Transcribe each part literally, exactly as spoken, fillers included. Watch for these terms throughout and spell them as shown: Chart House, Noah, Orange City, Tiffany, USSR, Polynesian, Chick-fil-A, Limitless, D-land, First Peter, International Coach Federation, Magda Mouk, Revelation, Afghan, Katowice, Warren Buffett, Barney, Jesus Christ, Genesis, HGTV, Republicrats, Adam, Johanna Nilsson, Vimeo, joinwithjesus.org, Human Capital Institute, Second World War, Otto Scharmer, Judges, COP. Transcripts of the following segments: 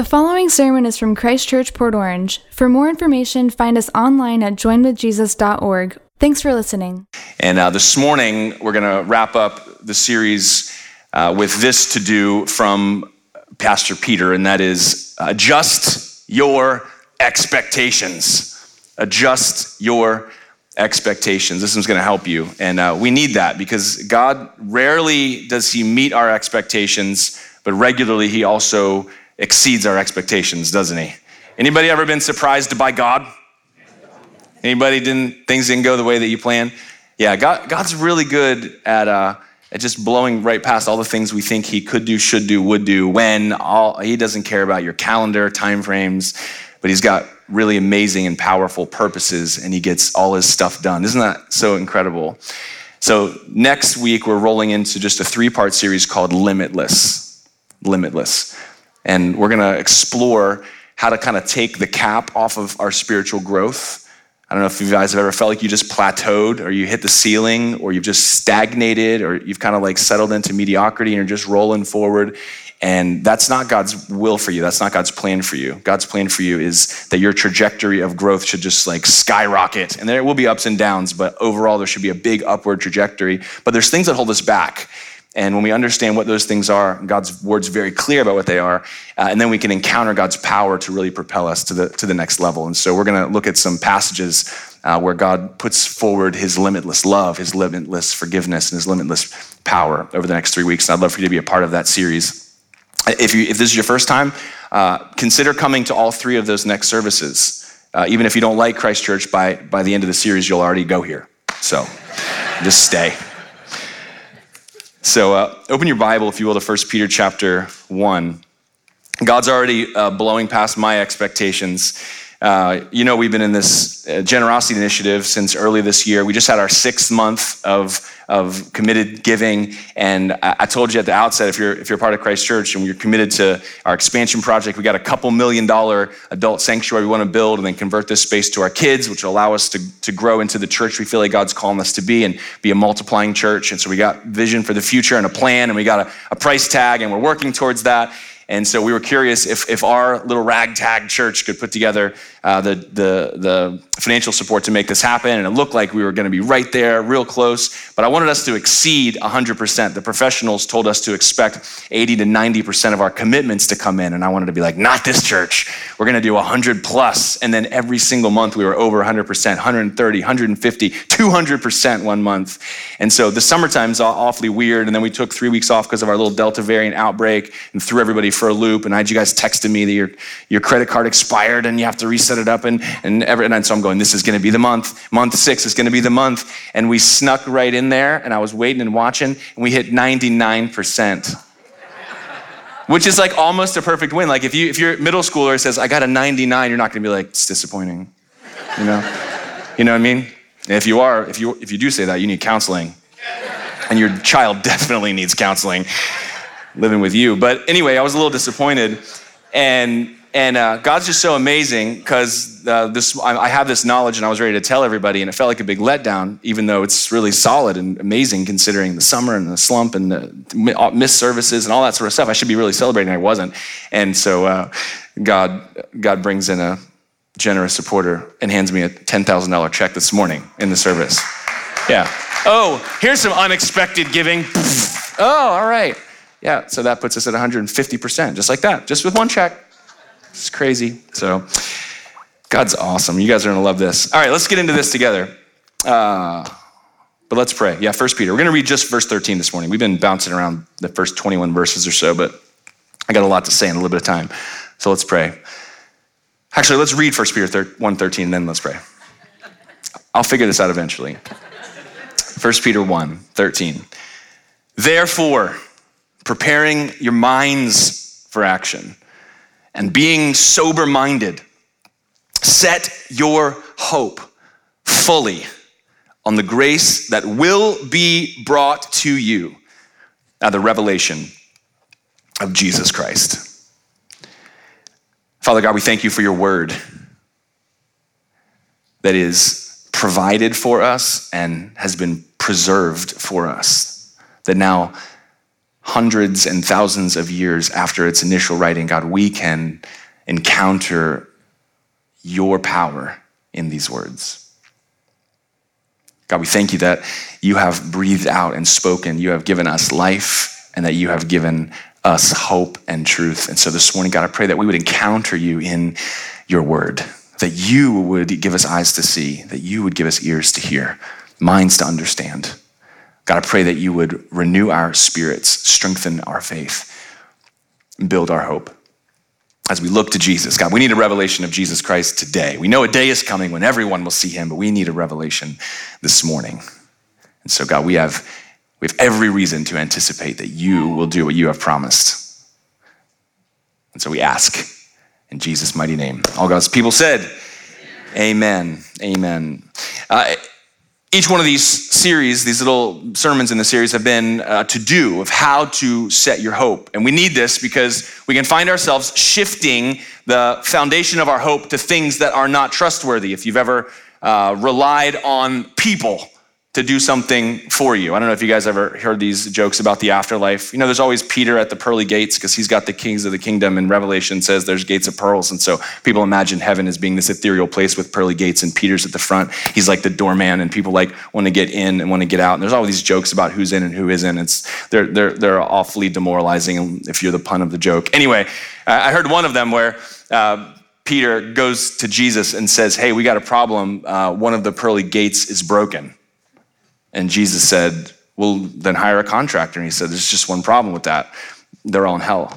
The following sermon is from Christ Church, Port Orange. For more information, find us online at join with jesus dot org. Thanks for listening. And uh, this morning, we're going to wrap up the series uh, with this to-do from Pastor Peter, and that is adjust your expectations. Adjust your expectations. This one's going to help you, and uh, we need that because God rarely does he meet our expectations, but regularly he also exceeds our expectations, doesn't he? Anybody ever been surprised by God? Anybody didn't, things didn't go the way that you planned? Yeah, God, God's really good at uh, at just blowing right past all the things we think he could do, should do, would do, when. All he doesn't care about your calendar, time frames, but he's got really amazing and powerful purposes, and he gets all his stuff done. Isn't that so incredible? So next week, we're rolling into just a three-part series called Limitless. Limitless. And we're going to explore how to kind of take the cap off of our spiritual growth. I don't know if you guys have ever felt like you just plateaued, or you hit the ceiling, or you've just stagnated, or you've kind of like settled into mediocrity and you're just rolling forward. And that's not God's will for you. That's not God's plan for you. God's plan for you is that your trajectory of growth should just like skyrocket. And there will be ups and downs, but overall there should be a big upward trajectory. But there's things that hold us back. And when we understand what those things are, God's word's very clear about what they are, uh, and then we can encounter God's power to really propel us to the to the next level. And so we're going to look at some passages uh, where God puts forward his limitless love, his limitless forgiveness, and his limitless power over the next three weeks. And I'd love for you to be a part of that series. If you if this is your first time, uh, consider coming to all three of those next services. Uh, even if you don't like Christ Church, by by the end of the series, you'll already go here. So just stay. So uh, open your Bible, if you will, to First Peter chapter one. God's already uh, blowing past my expectations. Uh, you know, we've been in this uh, generosity initiative since early this year. We just had our sixth month of of committed giving, and I, I told you at the outset, if you're if you're part of Christ Church and you're committed to our expansion project, we got a couple million dollar adult sanctuary we want to build, and then convert this space to our kids, which will allow us to to grow into the church we feel like God's calling us to be, and be a multiplying church. And so we got vision for the future and a plan, and we got a, a price tag, and we're working towards that. And so we were curious if, if our little ragtag church could put together uh, the, the the financial support to make this happen. And it looked like we were going to be right there, real close. But I wanted us to exceed one hundred percent. The professionals told us to expect eighty to ninety percent of our commitments to come in. And I wanted to be like, not this church. We're going to do one hundred plus. And then every single month we were over one hundred percent, one hundred thirty, one hundred fifty, two hundred percent one month. And so the summertime's awfully weird. And then we took three weeks off because of our little Delta variant outbreak and threw everybody for a loop, and I had you guys texting me that your, your credit card expired and you have to reset it up, and and, every, and so I'm going, this is going to be the month. Month six is going to be the month. And we snuck right in there, and I was waiting and watching, and we hit ninety-nine percent, which is like almost a perfect win. Like if you if your middle schooler says, I got a ninety-nine, you're not going to be like, it's disappointing, you know? You know what I mean? And if you are, if you if you do say that, you need counseling, and your child definitely needs counseling. Living with you. But anyway, I was a little disappointed, and and uh, God's just so amazing, because uh, this I have this knowledge and I was ready to tell everybody, and it felt like a big letdown, even though it's really solid and amazing considering the summer and the slump and the missed services and all that sort of stuff. I should be really celebrating. I wasn't, and so uh, God God brings in a generous supporter and hands me a ten thousand dollars check this morning in the service. Yeah. Oh, here's some unexpected giving. Oh, all right. Yeah, so that puts us at one hundred fifty percent, just like that, just with one check. It's crazy. So God's awesome. You guys are going to love this. All right, let's get into this together. Uh, but let's pray. Yeah, First Peter. We're going to read just verse thirteen this morning. We've been bouncing around the first twenty-one verses or so, but I got a lot to say in a little bit of time. So let's pray. Actually, let's read First Peter one thirteen, and then let's pray. I'll figure this out eventually. First Peter one thirteen. Therefore, preparing your minds for action and being sober-minded, set your hope fully on the grace that will be brought to you at the revelation of Jesus Christ. Father God, we thank you for your word that is provided for us and has been preserved for us, that now hundreds and thousands of years after its initial writing, God, we can encounter your power in these words. God, we thank you that you have breathed out and spoken. You have given us life and that you have given us hope and truth. And so this morning, God, I pray that we would encounter you in your word, that you would give us eyes to see, that you would give us ears to hear, minds to understand. God, I pray that you would renew our spirits, strengthen our faith, and build our hope. As we look to Jesus, God, we need a revelation of Jesus Christ today. We know a day is coming when everyone will see him, but we need a revelation this morning. And so, God, we have we have every reason to anticipate that you will do what you have promised. And so we ask in Jesus' mighty name. All God's people said, amen, amen. amen. Uh, Each one of these series, these little sermons in the series have been uh, to do of how to set your hope. And we need this because we can find ourselves shifting the foundation of our hope to things that are not trustworthy. If you've ever uh, relied on people to do something for you. I don't know if you guys ever heard these jokes about the afterlife. You know, there's always Peter at the pearly gates because he's got the keys of the kingdom, and Revelation says there's gates of pearls. And so people imagine heaven as being this ethereal place with pearly gates, and Peter's at the front. He's like the doorman, and people like want to get in and want to get out. And there's all these jokes about who's in and who isn't. It's they're they're they're awfully demoralizing if you're the pun of the joke. Anyway, I heard one of them where uh, Peter goes to Jesus and says, "Hey, we got a problem. Uh, one of the pearly gates is broken." And Jesus said, well, then hire a contractor. And he said, there's just one problem with that. They're all in hell.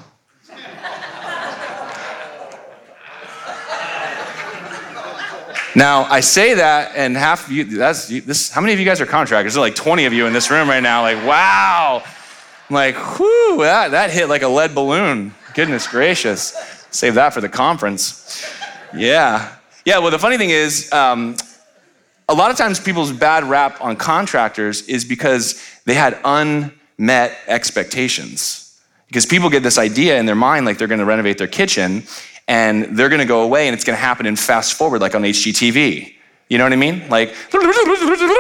Now, I say that, and half of you, that's, this, how many of you guys are contractors? There are like twenty of you in this room right now. Like, wow. I'm like, whew, that, that hit like a lead balloon. Goodness gracious. Save that for the conference. Yeah. Yeah, well, the funny thing is, um, a lot of times people's bad rap on contractors is because they had unmet expectations. Because people get this idea in their mind like they're gonna renovate their kitchen and they're gonna go away and it's gonna happen in fast forward like on H G T V. You know what I mean? Like,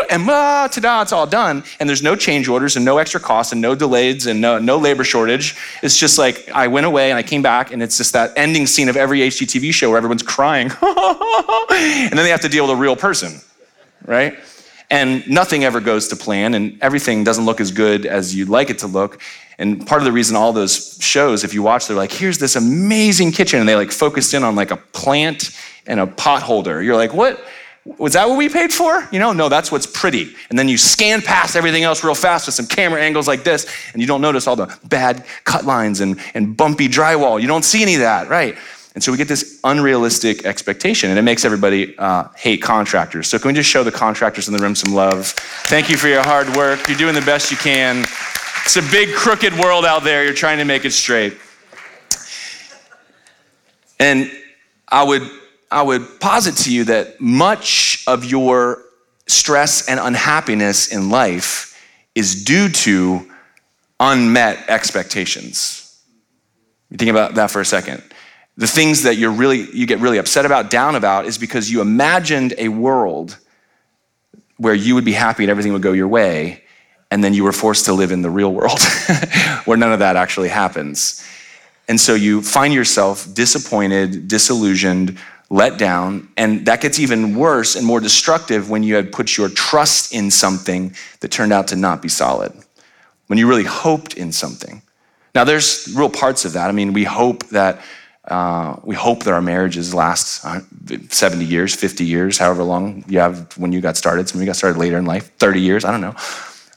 and ah, ta-da, it's all done. And there's no change orders and no extra costs and no delays and no, no labor shortage. It's just like, I went away and I came back and it's just that ending scene of every H G T V show where everyone's crying. And then they have to deal with a real person. Right? And nothing ever goes to plan and everything doesn't look as good as you'd like it to look. And part of the reason all those shows, if you watch, they're like, here's this amazing kitchen. And they like focused in on like a plant and a pot holder. You're like, what? Was that what we paid for? You know, no, that's what's pretty. And then you scan past everything else real fast with some camera angles like this. And you don't notice all the bad cut lines and, and bumpy drywall. You don't see any of that, right? And so we get this unrealistic expectation, and it makes everybody uh, hate contractors. So can we just show the contractors in the room some love? Thank you for your hard work. You're doing the best you can. It's a big, crooked world out there. You're trying to make it straight. And I would, I would posit to you that much of your stress and unhappiness in life is due to unmet expectations. Think about that for a second. The things that you're really, you get really upset about, down about, is because you imagined a world where you would be happy and everything would go your way, and then you were forced to live in the real world where none of that actually happens. And so you find yourself disappointed, disillusioned, let down, and that gets even worse and more destructive when you had put your trust in something that turned out to not be solid, when you really hoped in something. Now, there's real parts of that. I mean, we hope that Uh, we hope that our marriages last seventy years, fifty years, however long you have when you got started. Some of you got started later in life, thirty years, I don't know.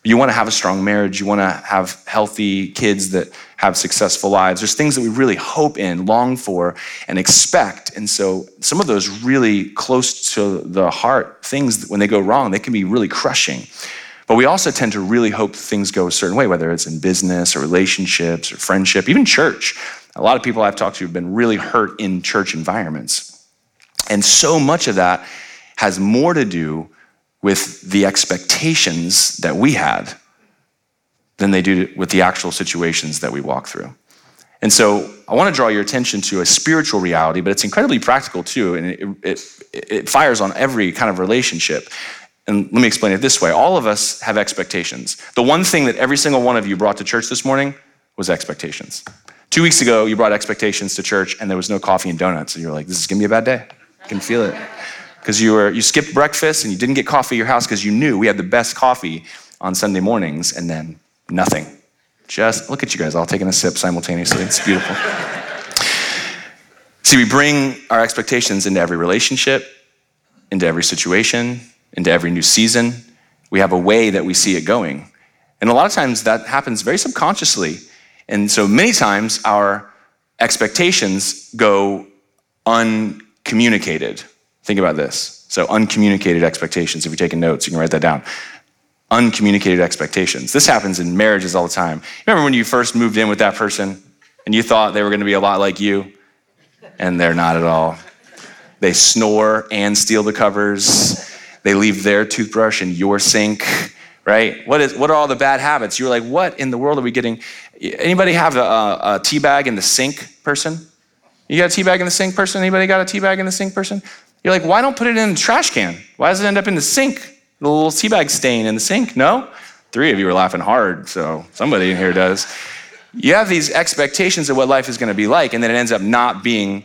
You wanna have a strong marriage. You wanna have healthy kids that have successful lives. There's things that we really hope in, long for, and expect. And so some of those really close to the heart things, when they go wrong, they can be really crushing. But we also tend to really hope things go a certain way, whether it's in business or relationships or friendship, even church. A lot of people I've talked to have been really hurt in church environments. And so much of that has more to do with the expectations that we had than they do with the actual situations that we walk through. And so I want to draw your attention to a spiritual reality, but it's incredibly practical too, and it, it, it fires on every kind of relationship. And let me explain it this way. All of us have expectations. The one thing that every single one of you brought to church this morning was expectations. Two weeks ago, you brought expectations to church and there was no coffee and donuts. And you were like, this is gonna be a bad day. I can feel it. Because you were you skipped breakfast and you didn't get coffee at your house because you knew we had the best coffee on Sunday mornings, and then nothing. Just look at you guys all taking a sip simultaneously. It's beautiful. See, we bring our expectations into every relationship, into every situation, into every new season. We have a way that we see it going. And a lot of times that happens very subconsciously. And so many times our expectations go uncommunicated. Think about this. So uncommunicated expectations. If you're taking notes, you can write that down. Uncommunicated expectations. This happens in marriages all the time. Remember when you first moved in with that person and you thought they were going to be a lot like you, and they're not at all. They snore and steal the covers. They leave their toothbrush in your sink, right? What is? What are all the bad habits? You were like, what in the world are we getting? Anybody have a, a tea bag in the sink person? You got a tea bag in the sink person? Anybody got a tea bag in the sink person? You're like, why don't put it in the trash can? Why does it end up in the sink? The little teabag stain in the sink, no? Three of you are laughing hard, so somebody in here does. You have these expectations of what life is gonna be like, and then it ends up not being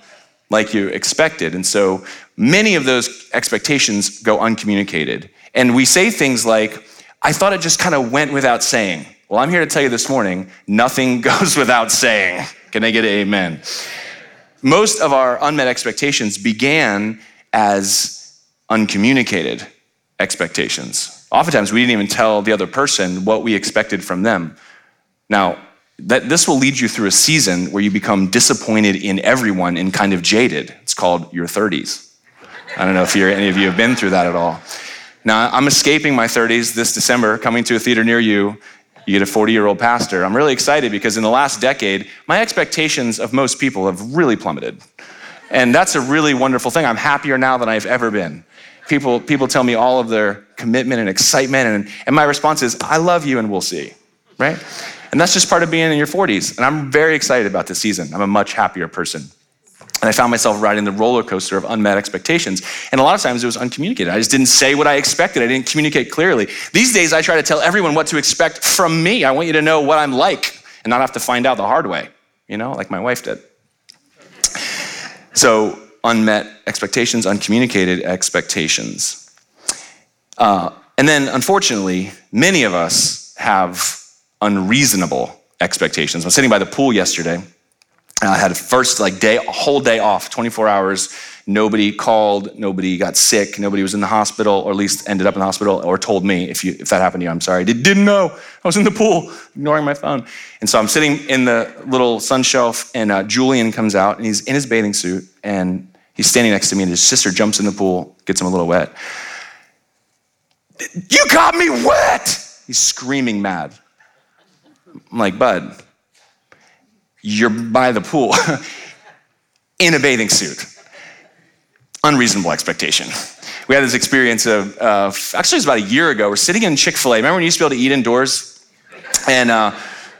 like you expected. And so many of those expectations go uncommunicated. And we say things like, I thought it just kind of went without saying. Well, I'm here to tell you this morning, nothing goes without saying. Can I get an amen? Most of our unmet expectations began as uncommunicated expectations. Oftentimes, we didn't even tell the other person what we expected from them. Now, that this will lead you through a season where you become disappointed in everyone and kind of jaded. It's called your thirties. I don't know if you're, any of you have been through that at all. Now, I'm escaping my thirties this December, coming to a theater near you. You get a forty-year-old pastor. I'm really excited because in the last decade, my expectations of most people have really plummeted. And that's a really wonderful thing. I'm happier now than I've ever been. People people tell me all of their commitment and excitement, and, and my response is, I love you and we'll see, right? And that's just part of being in your forties. And I'm very excited about this season. I'm a much happier person. And I found myself riding the roller coaster of unmet expectations. And a lot of times it was uncommunicated. I just didn't say what I expected. I didn't communicate clearly. These days I try to tell everyone what to expect from me. I want you to know what I'm like and not have to find out the hard way, you know, like my wife did. So, unmet expectations, uncommunicated expectations. Uh, and then, unfortunately, many of us have unreasonable expectations. I was sitting by the pool yesterday, and I had a first like day, a whole day off, twenty-four hours. Nobody called, nobody got sick, nobody was in the hospital, or at least ended up in the hospital, or told me, if you if that happened to you, I'm sorry. I didn't know. I was in the pool, ignoring my phone. And so I'm sitting in the little sun shelf, and uh, Julian comes out, and he's in his bathing suit, and he's standing next to me, and his sister jumps in the pool, gets him a little wet. You got me wet! He's screaming mad. I'm like, bud, you're by the pool in a bathing suit. Unreasonable expectation. We had this experience of, uh, actually it was about a year ago, we're sitting in Chick-fil-A. Remember when you used to be able to eat indoors? And uh,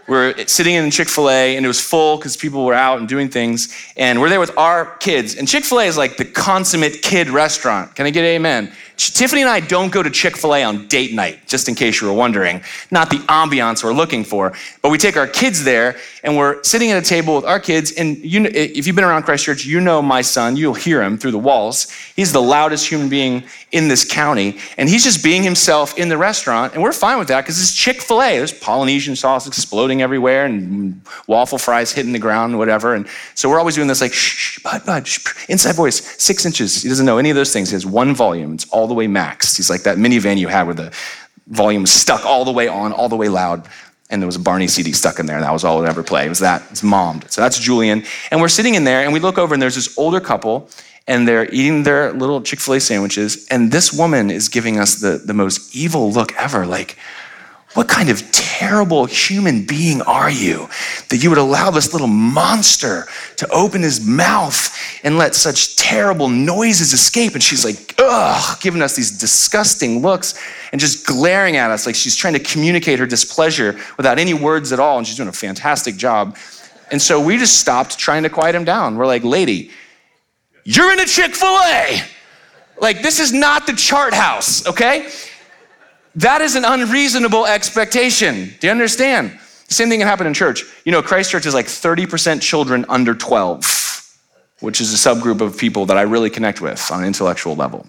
we're sitting in Chick-fil-A and it was full because people were out and doing things. And we're there with our kids. And Chick-fil-A is like the consummate kid restaurant. Can I get an amen? Tiffany and I don't go to Chick-fil-A on date night, just in case you were wondering. Not the ambiance we're looking for. But we take our kids there, and we're sitting at a table with our kids. And you know, if you've been around Christ Church, you know my son. You'll hear him through the walls. He's the loudest human being in this county. And he's just being himself in the restaurant. And we're fine with that because it's Chick-fil-A. There's Polynesian sauce exploding everywhere and waffle fries hitting the ground and whatever. And so we're always doing this like, shh, bud, bud, shh, inside voice, six inches. He doesn't know any of those things. He has one volume. It's all the way maxed. He's like that minivan you had where the volume was stuck all the way on, all the way loud, and there was a Barney C D stuck in there, and that was all it would ever play. It was that. It's mommed. So that's Julian. And we're sitting in there, and we look over, and there's this older couple, and they're eating their little Chick-fil-A sandwiches, and this woman is giving us the, the most evil look ever, like, what kind of terrible human being are you that you would allow this little monster to open his mouth and let such terrible noises escape? And she's like, ugh, giving us these disgusting looks and just glaring at us like she's trying to communicate her displeasure without any words at all. And she's doing a fantastic job. And so we just stopped trying to quiet him down. We're like, lady, you're in a Chick-fil-A. Like, this is not the Chart House, okay? That is an unreasonable expectation. Do you understand? Same thing can happen in church. You know, Christ Church is like thirty percent children under twelve, which is a subgroup of people that I really connect with on an intellectual level.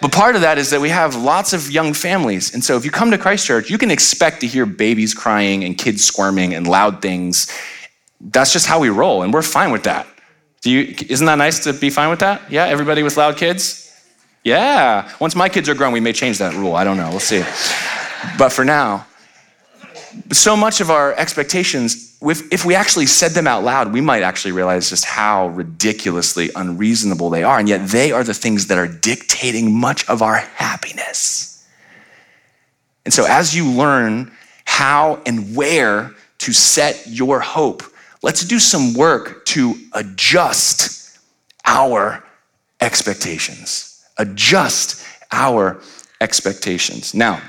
But part of that is that we have lots of young families. And so if you come to Christ Church, you can expect to hear babies crying and kids squirming and loud things. That's just how we roll, and we're fine with that. Do you, isn't that nice to be fine with that? Yeah, everybody with loud kids? Yeah. Once my kids are grown, we may change that rule. I don't know. We'll see. But for now, so much of our expectations, if we actually said them out loud, we might actually realize just how ridiculously unreasonable they are. And yet they are the things that are dictating much of our happiness. And so as you learn how and where to set your hope, let's do some work to adjust our expectations. Adjust our expectations. Now,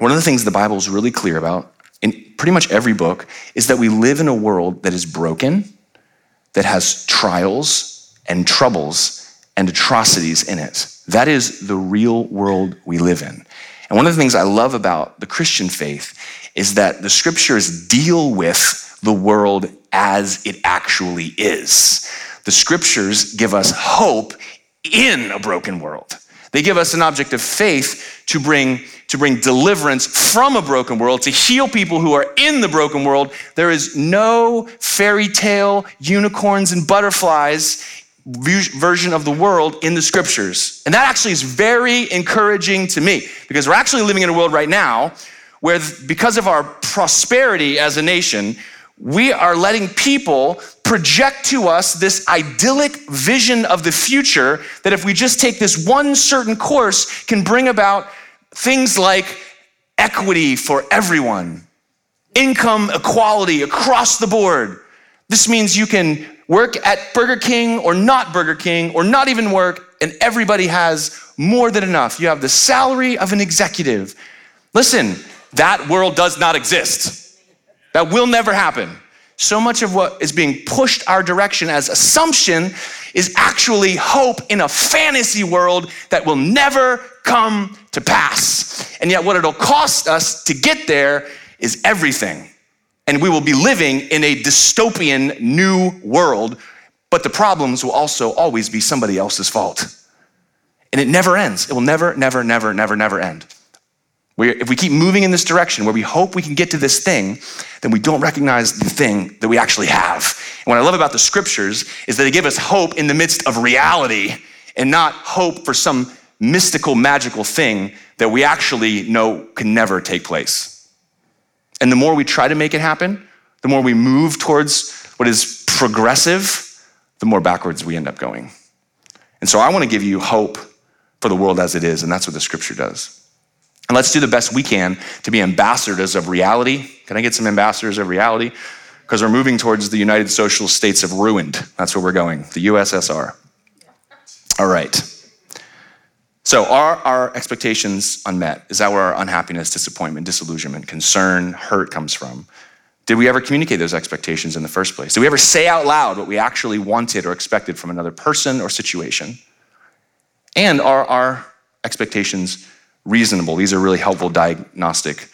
one of the things the Bible is really clear about in pretty much every book is that we live in a world that is broken, that has trials and troubles and atrocities in it. That is the real world we live in. And one of the things I love about the Christian faith is that the scriptures deal with the world as it actually is. The scriptures give us hope in a broken world. They give us an object of faith to bring to bring deliverance from a broken world, to heal people who are in the broken world. There is no fairy tale, unicorns and butterflies version of the world in the scriptures. And that actually is very encouraging to me, because we're actually living in a world right now where, because of our prosperity as a nation, we are letting people project to us this idyllic vision of the future that, if we just take this one certain course, can bring about things like equity for everyone, income equality across the board. This means you can work at Burger King or not Burger King or not even work, and everybody has more than enough. You have the salary of an executive. Listen, that world does not exist. That will never happen. So much of what is being pushed our direction as assumption is actually hope in a fantasy world that will never come to pass. And yet what it'll cost us to get there is everything. And we will be living in a dystopian new world, but the problems will also always be somebody else's fault. And it never ends. It will never, never, never, never, never end. We, if we keep moving in this direction where we hope we can get to this thing, then we don't recognize the thing that we actually have. And what I love about the scriptures is that they give us hope in the midst of reality, and not hope for some mystical, magical thing that we actually know can never take place. And the more we try to make it happen, the more we move towards what is progressive, the more backwards we end up going. And so I want to give you hope for the world as it is, and that's what the scripture does. And let's do the best we can to be ambassadors of reality. Can I get some ambassadors of reality? Because we're moving towards the United Social States of Ruined. That's where we're going, the U S S R. All right. So are our expectations unmet? Is that where our unhappiness, disappointment, disillusionment, concern, hurt comes from? Did we ever communicate those expectations in the first place? Did we ever say out loud what we actually wanted or expected from another person or situation? And are our expectations reasonable? These are really helpful diagnostic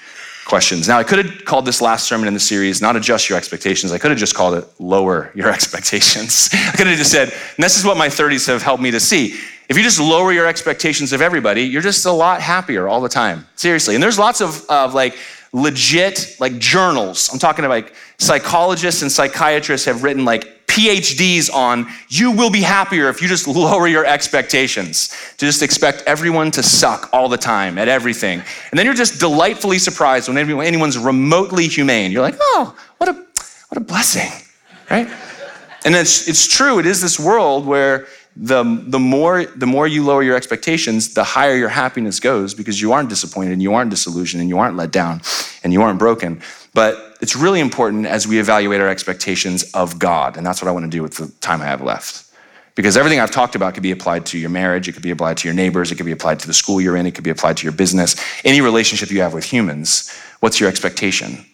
questions. Now, I could have called this last sermon in the series not adjust your expectations. I could have just called it lower your expectations. I could have just said, and this is what my thirties have helped me to see. If you just lower your expectations of everybody, you're just a lot happier all the time. Seriously. And there's lots of, of like legit like journals. I'm talking about like psychologists and psychiatrists have written like P H Ds on, you will be happier if you just lower your expectations, to just expect everyone to suck all the time at everything. And then you're just delightfully surprised when anyone's remotely humane. You're like, oh, what a what a blessing, right? And it's it's true, it is this world where the the more the more you lower your expectations, the higher your happiness goes, because you aren't disappointed and you aren't disillusioned and you aren't let down and you aren't broken. But it's really important as we evaluate our expectations of God. And that's what I want to do with the time I have left. Because everything I've talked about could be applied to your marriage. It could be applied to your neighbors. It could be applied to the school you're in. It could be applied to your business. Any relationship you have with humans, what's your expectation?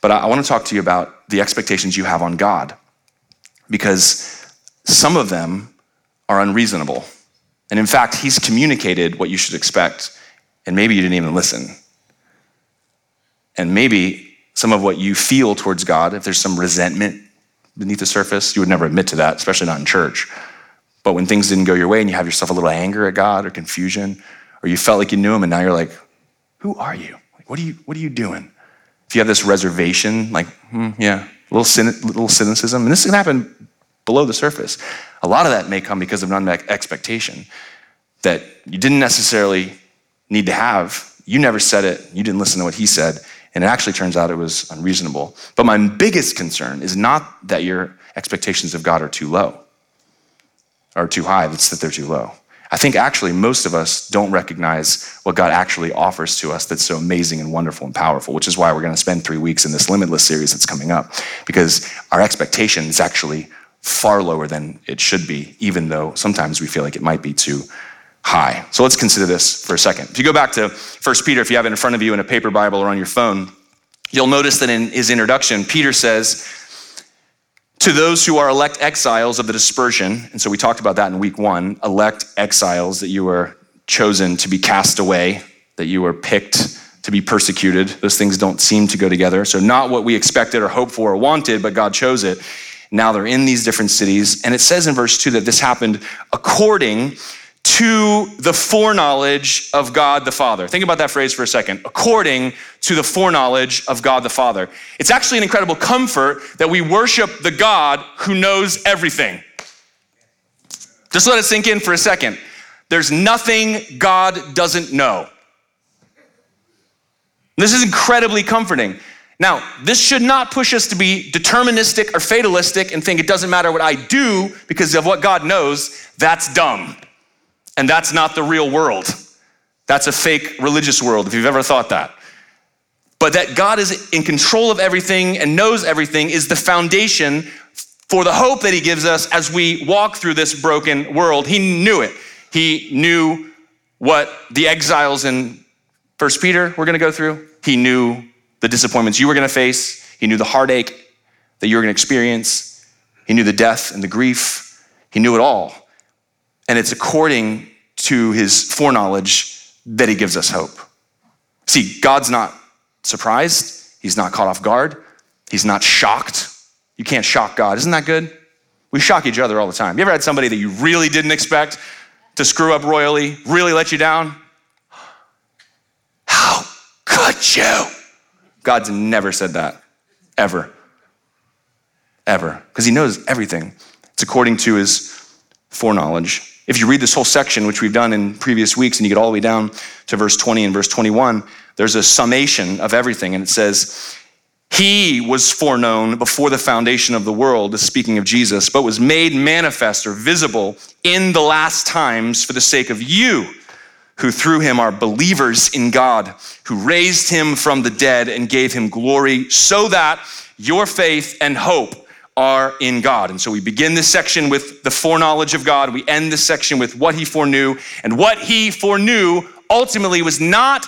But I want to talk to you about the expectations you have on God, because some of them are unreasonable. And in fact, he's communicated what you should expect, and maybe you didn't even listen. And maybe some of what you feel towards God. If there's some resentment beneath the surface, you would never admit to that, especially not in church. But when things didn't go your way and you have yourself a little anger at God or confusion, or you felt like you knew him and now you're like, who are you? Like, what are you, what are you doing? If you have this reservation, like, hmm, yeah, a little, cyn- little cynicism, and this can happen below the surface. A lot of that may come because of non-met expectation that you didn't necessarily need to have. You never said it. You didn't listen to what he said. And it actually turns out it was unreasonable. But my biggest concern is not that your expectations of God are too low or too high. It's that they're too low. I think actually most of us don't recognize what God actually offers to us that's so amazing and wonderful and powerful, which is why we're going to spend three weeks in this Limitless series that's coming up, because our expectation is actually far lower than it should be, even though sometimes we feel like it might be too high. So let's consider this for a second. If you go back to First Peter, if you have it in front of you in a paper Bible or on your phone, you'll notice that in his introduction, Peter says, to those who are elect exiles of the dispersion, and so we talked about that in week one, elect exiles, that you were chosen to be cast away, that you were picked to be persecuted. Those things don't seem to go together. So not what we expected or hoped for or wanted, but God chose it. Now they're in these different cities. And it says in verse two that this happened according to the foreknowledge of God the Father. Think about that phrase for a second. According to the foreknowledge of God the Father. It's actually an incredible comfort that we worship the God who knows everything. Just let it sink in for a second. There's nothing God doesn't know. This is incredibly comforting. Now, this should not push us to be deterministic or fatalistic and think it doesn't matter what I do because of what God knows. That's dumb. And that's not the real world. That's a fake religious world, if you've ever thought that. But that God is in control of everything and knows everything is the foundation for the hope that he gives us as we walk through this broken world. He knew it. He knew what the exiles in First Peter were going to go through. He knew the disappointments you were going to face. He knew the heartache that you were going to experience. He knew the death and the grief. He knew it all. And it's according to his foreknowledge that he gives us hope. See, God's not surprised. He's not caught off guard. He's not shocked. You can't shock God. Isn't that good? We shock each other all the time. You ever had somebody that you really didn't expect to screw up royally, really let you down? How could you? God's never said that, ever, ever, because he knows everything. It's according to his foreknowledge. If you read this whole section, which we've done in previous weeks, and you get all the way down to verse twenty and verse twenty-one, there's a summation of everything, and it says, he was foreknown before the foundation of the world, speaking of Jesus, but was made manifest or visible in the last times for the sake of you, who through him are believers in God, who raised him from the dead and gave him glory, so that your faith and hope are in God. And so we begin this section with the foreknowledge of God. We end this section with what he foreknew. And what he foreknew ultimately was not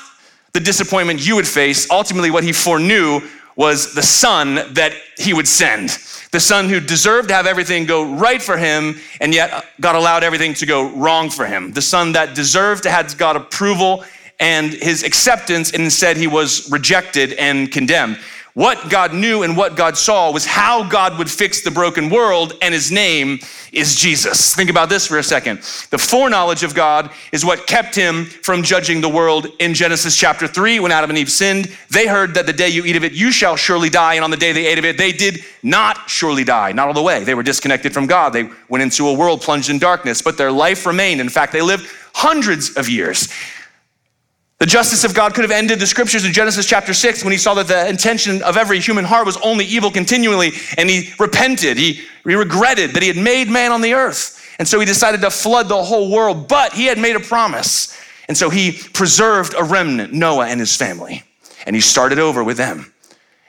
the disappointment you would face. Ultimately, what he foreknew was the son that he would send, the son who deserved to have everything go right for him and yet God allowed everything to go wrong for him, the son that deserved to have God's approval and his acceptance, and instead he was rejected and condemned. What God knew and what God saw was how God would fix the broken world, and his name is Jesus. Think about this for a second. The foreknowledge of God is what kept him from judging the world. In Genesis chapter three, when Adam and Eve sinned, they heard that the day you eat of it, you shall surely die. And on the day they ate of it, they did not surely die. Not all the way. They were disconnected from God. They went into a world plunged in darkness, but their life remained. In fact, they lived hundreds of years. The justice of God could have ended the scriptures in Genesis chapter six when he saw that the intention of every human heart was only evil continually, and he repented. He, he regretted that he had made man on the earth. And so he decided to flood the whole world, but he had made a promise. And so he preserved a remnant, Noah and his family, and he started over with them.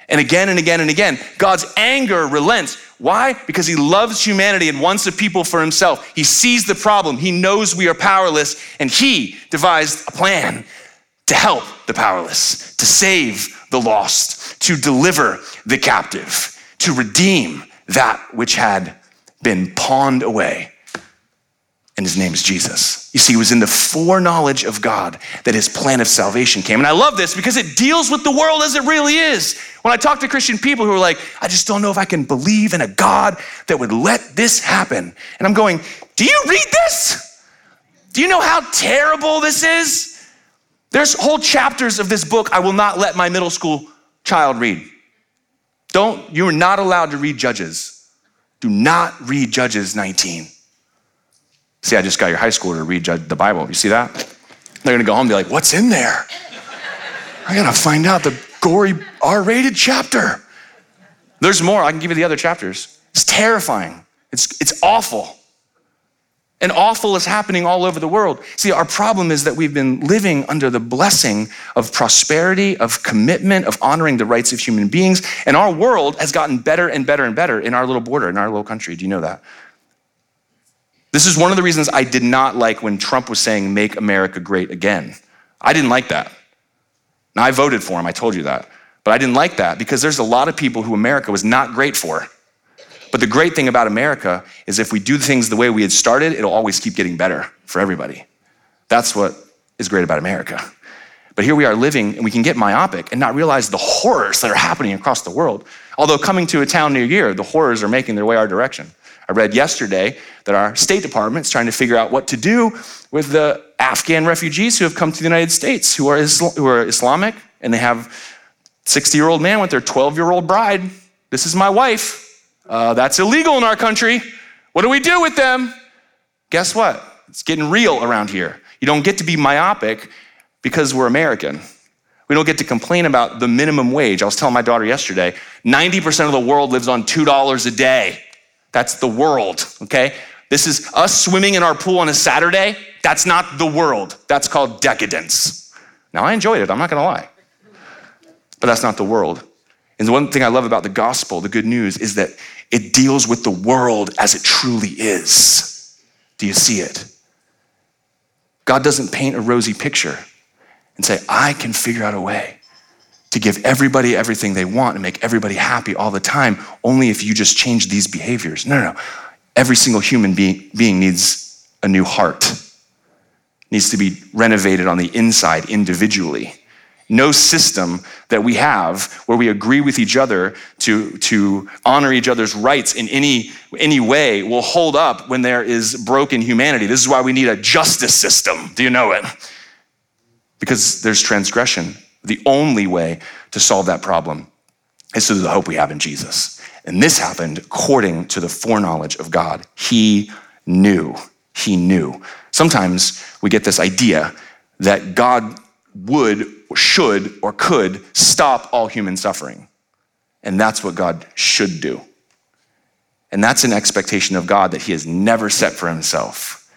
And again and again and again, God's anger relents. Why? Because he loves humanity and wants a people for himself. He sees the problem. He knows we are powerless, and he devised a plan to help the powerless, to save the lost, to deliver the captive, to redeem that which had been pawned away and his name is Jesus. You see, it was in the foreknowledge of God that his plan of salvation came. And I love this because it deals with the world as it really is. When I talk to Christian people who are like, I just don't know if I can believe in a God that would let this happen. And I'm going, do you read this? Do you know how terrible this is? There's whole chapters of this book I will not let my middle school child read. Don't, you are not allowed to read Judges. Do not read Judges nineteen. See, I just got your high schooler to read the Bible. You see that? They're gonna go home and be like, what's in there? I gotta find out the gory R-rated chapter. There's more, I can give you the other chapters. It's terrifying, it's, it's awful. And awful is happening all over the world. See, our problem is that we've been living under the blessing of prosperity, of commitment, of honoring the rights of human beings. And our world has gotten better and better and better in our little border, in our little country. Do you know that? This is one of the reasons I did not like when Trump was saying, make America great again. I didn't like that. Now, I voted for him, I told you that. But I didn't like that because there's a lot of people who America was not great for. But the great thing about America is if we do things the way we had started, it'll always keep getting better for everybody. That's what is great about America. But here we are living, and we can get myopic and not realize the horrors that are happening across the world. Although coming to a town near you, the horrors are making their way our direction. I read yesterday that our State Department is trying to figure out what to do with the Afghan refugees who have come to the United States, who are Isla- who are Islamic, and they have a sixty-year-old man with their twelve-year-old bride. This is my wife. Uh, that's illegal in our country. What do we do with them? Guess what? It's getting real around here. You don't get to be myopic because we're American. We don't get to complain about the minimum wage. I was telling my daughter yesterday, ninety percent of the world lives on two dollars a day. That's the world, okay? This is us swimming in our pool on a Saturday. That's not the world. That's called decadence. Now, I enjoyed it, I'm not gonna lie. But that's not the world. And the one thing I love about the gospel, the good news, is that it deals with the world as it truly is. Do you see it? God doesn't paint a rosy picture and say, I can figure out a way to give everybody everything they want and make everybody happy all the time, only if you just change these behaviors. No, no, no. Every single human being, being needs a new heart, needs to be renovated on the inside individually. No system that we have where we agree with each other to, to honor each other's rights in any, any way will hold up when there is broken humanity. This is why we need a justice system. Do you know it? Because there's transgression. The only way to solve that problem is through the hope we have in Jesus. And this happened according to the foreknowledge of God. He knew. He knew. Sometimes we get this idea that God would or should or could stop all human suffering. And that's what God should do. And that's an expectation of God that he has never set for himself.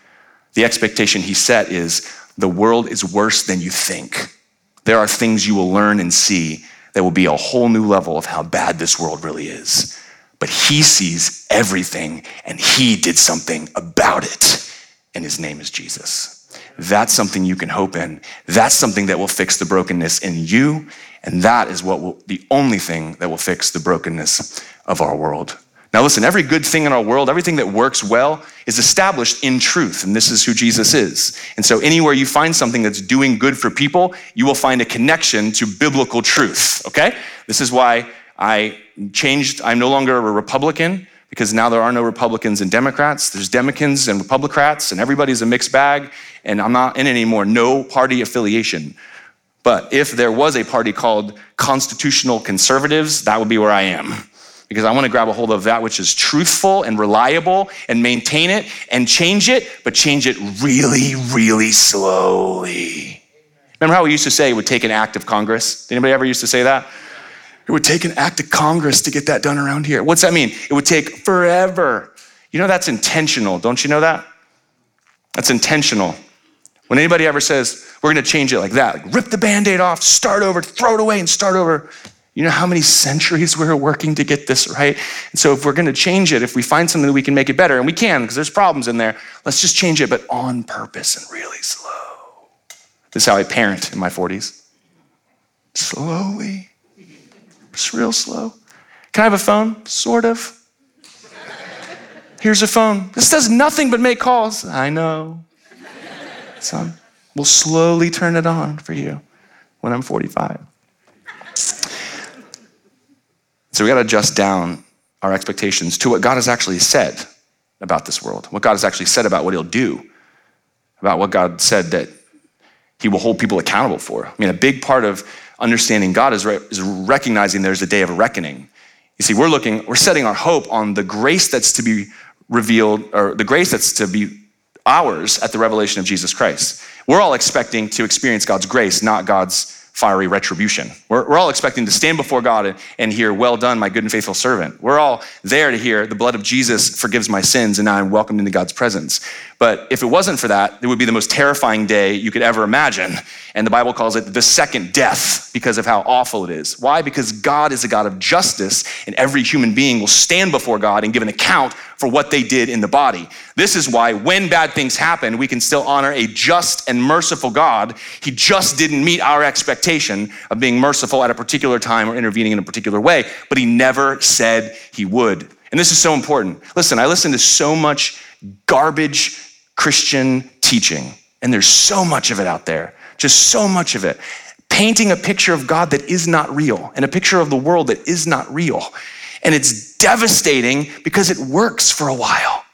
The expectation he set is the world is worse than you think. There are things you will learn and see that will be a whole new level of how bad this world really is. But he sees everything and he did something about it. And his name is Jesus. That's something you can hope in. That's something that will fix the brokenness in you. And that is what will, the only thing that will fix the brokenness of our world. Now listen, every good thing in our world, everything that works well is established in truth. And this is who Jesus is. And so anywhere you find something that's doing good for people, you will find a connection to biblical truth, okay? This is why I changed, I'm no longer a Republican, because now there are no Republicans and Democrats. There's Democrats and Republicrats, and everybody's a mixed bag, and I'm not in it anymore, no party affiliation. But if there was a party called Constitutional Conservatives, that would be where I am, because I want to grab a hold of that which is truthful and reliable and maintain it and change it, but change it really, really slowly. Remember how we used to say it would take an act of Congress? Did anybody ever used to say that? It would take an act of Congress to get that done around here. What's that mean? It would take forever. You know that's intentional, don't you know that? That's intentional. When anybody ever says, we're gonna change it like that, like rip the Band-Aid off, start over, throw it away and start over. You know how many centuries we were working to get this right? And so if we're gonna change it, if we find something that we can make it better, and we can, because there's problems in there, let's just change it, but on purpose and really slow. This is how I parent in my forties. Slowly. It's real slow. Can I have a phone? Sort of. Here's a phone. This does nothing but make calls. I know. Son, we'll slowly turn it on for you when I'm forty-five. So we got to adjust down our expectations to what God has actually said about this world, what God has actually said about what he'll do, about what God said that he will hold people accountable for. I mean, a big part of understanding God is, re- is recognizing there's a day of reckoning. You see, we're looking, we're setting our hope on the grace that's to be revealed, or the grace that's to be ours at the revelation of Jesus Christ. We're all expecting to experience God's grace, not God's fiery retribution. We're, we're all expecting to stand before God and, and hear, well done, my good and faithful servant. We're all there to hear, the blood of Jesus forgives my sins and now I'm welcomed into God's presence. But if it wasn't for that, it would be the most terrifying day you could ever imagine. And the Bible calls it the second death because of how awful it is. Why? Because God is a God of justice and every human being will stand before God and give an account for what they did in the body. This is why when bad things happen, we can still honor a just and merciful God. He just didn't meet our expectation of being merciful at a particular time or intervening in a particular way, but he never said he would. And this is so important. Listen, I listen to so much garbage Christian teaching, and there's so much of it out there, just so much of it, painting a picture of God that is not real and a picture of the world that is not real. And it's devastating because it works for a while.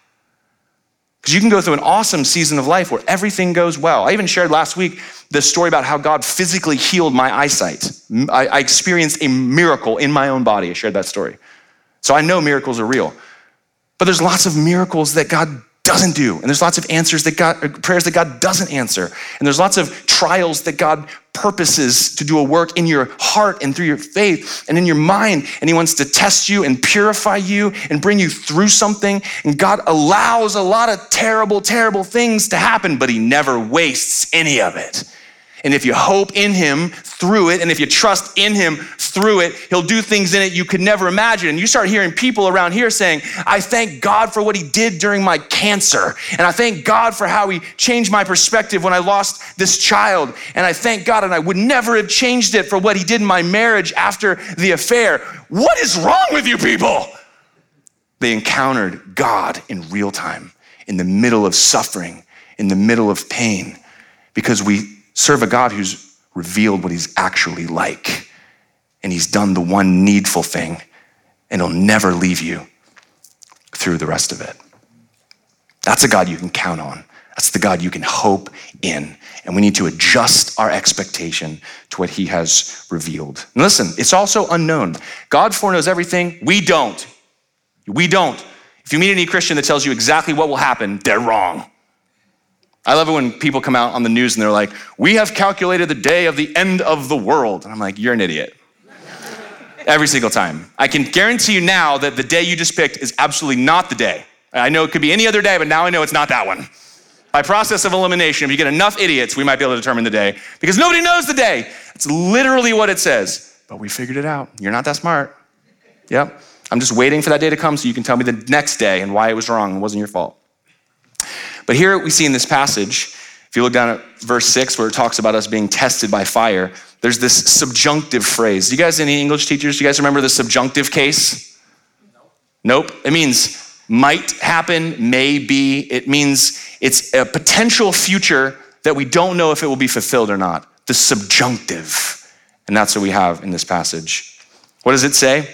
Because you can go through an awesome season of life where everything goes well. I even shared last week the story about how God physically healed my eyesight. I, I experienced a miracle in my own body. I shared that story. So I know miracles are real. But there's lots of miracles that God doesn't do. And there's lots of answers that God, prayers that God doesn't answer. And there's lots of trials that God purposes to do a work in your heart and through your faith and in your mind. And he wants to test you and purify you and bring you through something. And God allows a lot of terrible, terrible things to happen, but he never wastes any of it. And if you hope in him through it, and if you trust in him through it, he'll do things in it you could never imagine. And you start hearing people around here saying, I thank God for what he did during my cancer. And I thank God for how he changed my perspective when I lost this child. And I thank God, and I would never have changed it for what he did in my marriage after the affair. What is wrong with you people? They encountered God in real time, in the middle of suffering, in the middle of pain, because we serve a God who's revealed what he's actually like. And he's done the one needful thing, and he'll never leave you through the rest of it. That's a God you can count on. That's the God you can hope in. And we need to adjust our expectation to what he has revealed. And listen, it's also unknown. God foreknows everything. We don't. We don't. If you meet any Christian that tells you exactly what will happen, they're wrong. I love it when people come out on the news and they're like, we have calculated the day of the end of the world. And I'm like, you're an idiot. Every single time. I can guarantee you now that the day you just picked is absolutely not the day. I know it could be any other day, but now I know it's not that one. By process of elimination, if you get enough idiots, we might be able to determine the day because nobody knows the day. It's literally what it says. But we figured it out. You're not that smart. Yep. I'm just waiting for that day to come so you can tell me the next day and why it was wrong and wasn't your fault. But here we see in this passage, if you look down at verse six, where it talks about us being tested by fire, there's this subjunctive phrase. Do you guys, any English teachers, do you guys remember the subjunctive case? Nope. It means might happen, may be. It means it's a potential future that we don't know if it will be fulfilled or not. The subjunctive. And that's what we have in this passage. What does it say?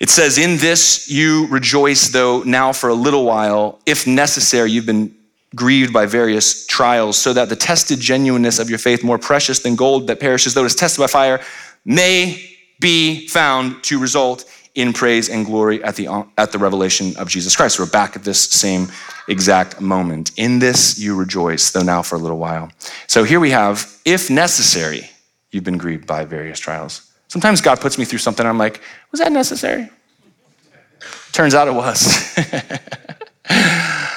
It says, in this you rejoice, though now for a little while, if necessary, you've been grieved by various trials, so that the tested genuineness of your faith, more precious than gold that perishes, though it is tested by fire, may be found to result in praise and glory at the at the revelation of Jesus Christ. We're back at this same exact moment. In this you rejoice, though now for a little while. So here we have, if necessary, you've been grieved by various trials. Sometimes God puts me through something and I'm like, was that necessary? Turns out it was. It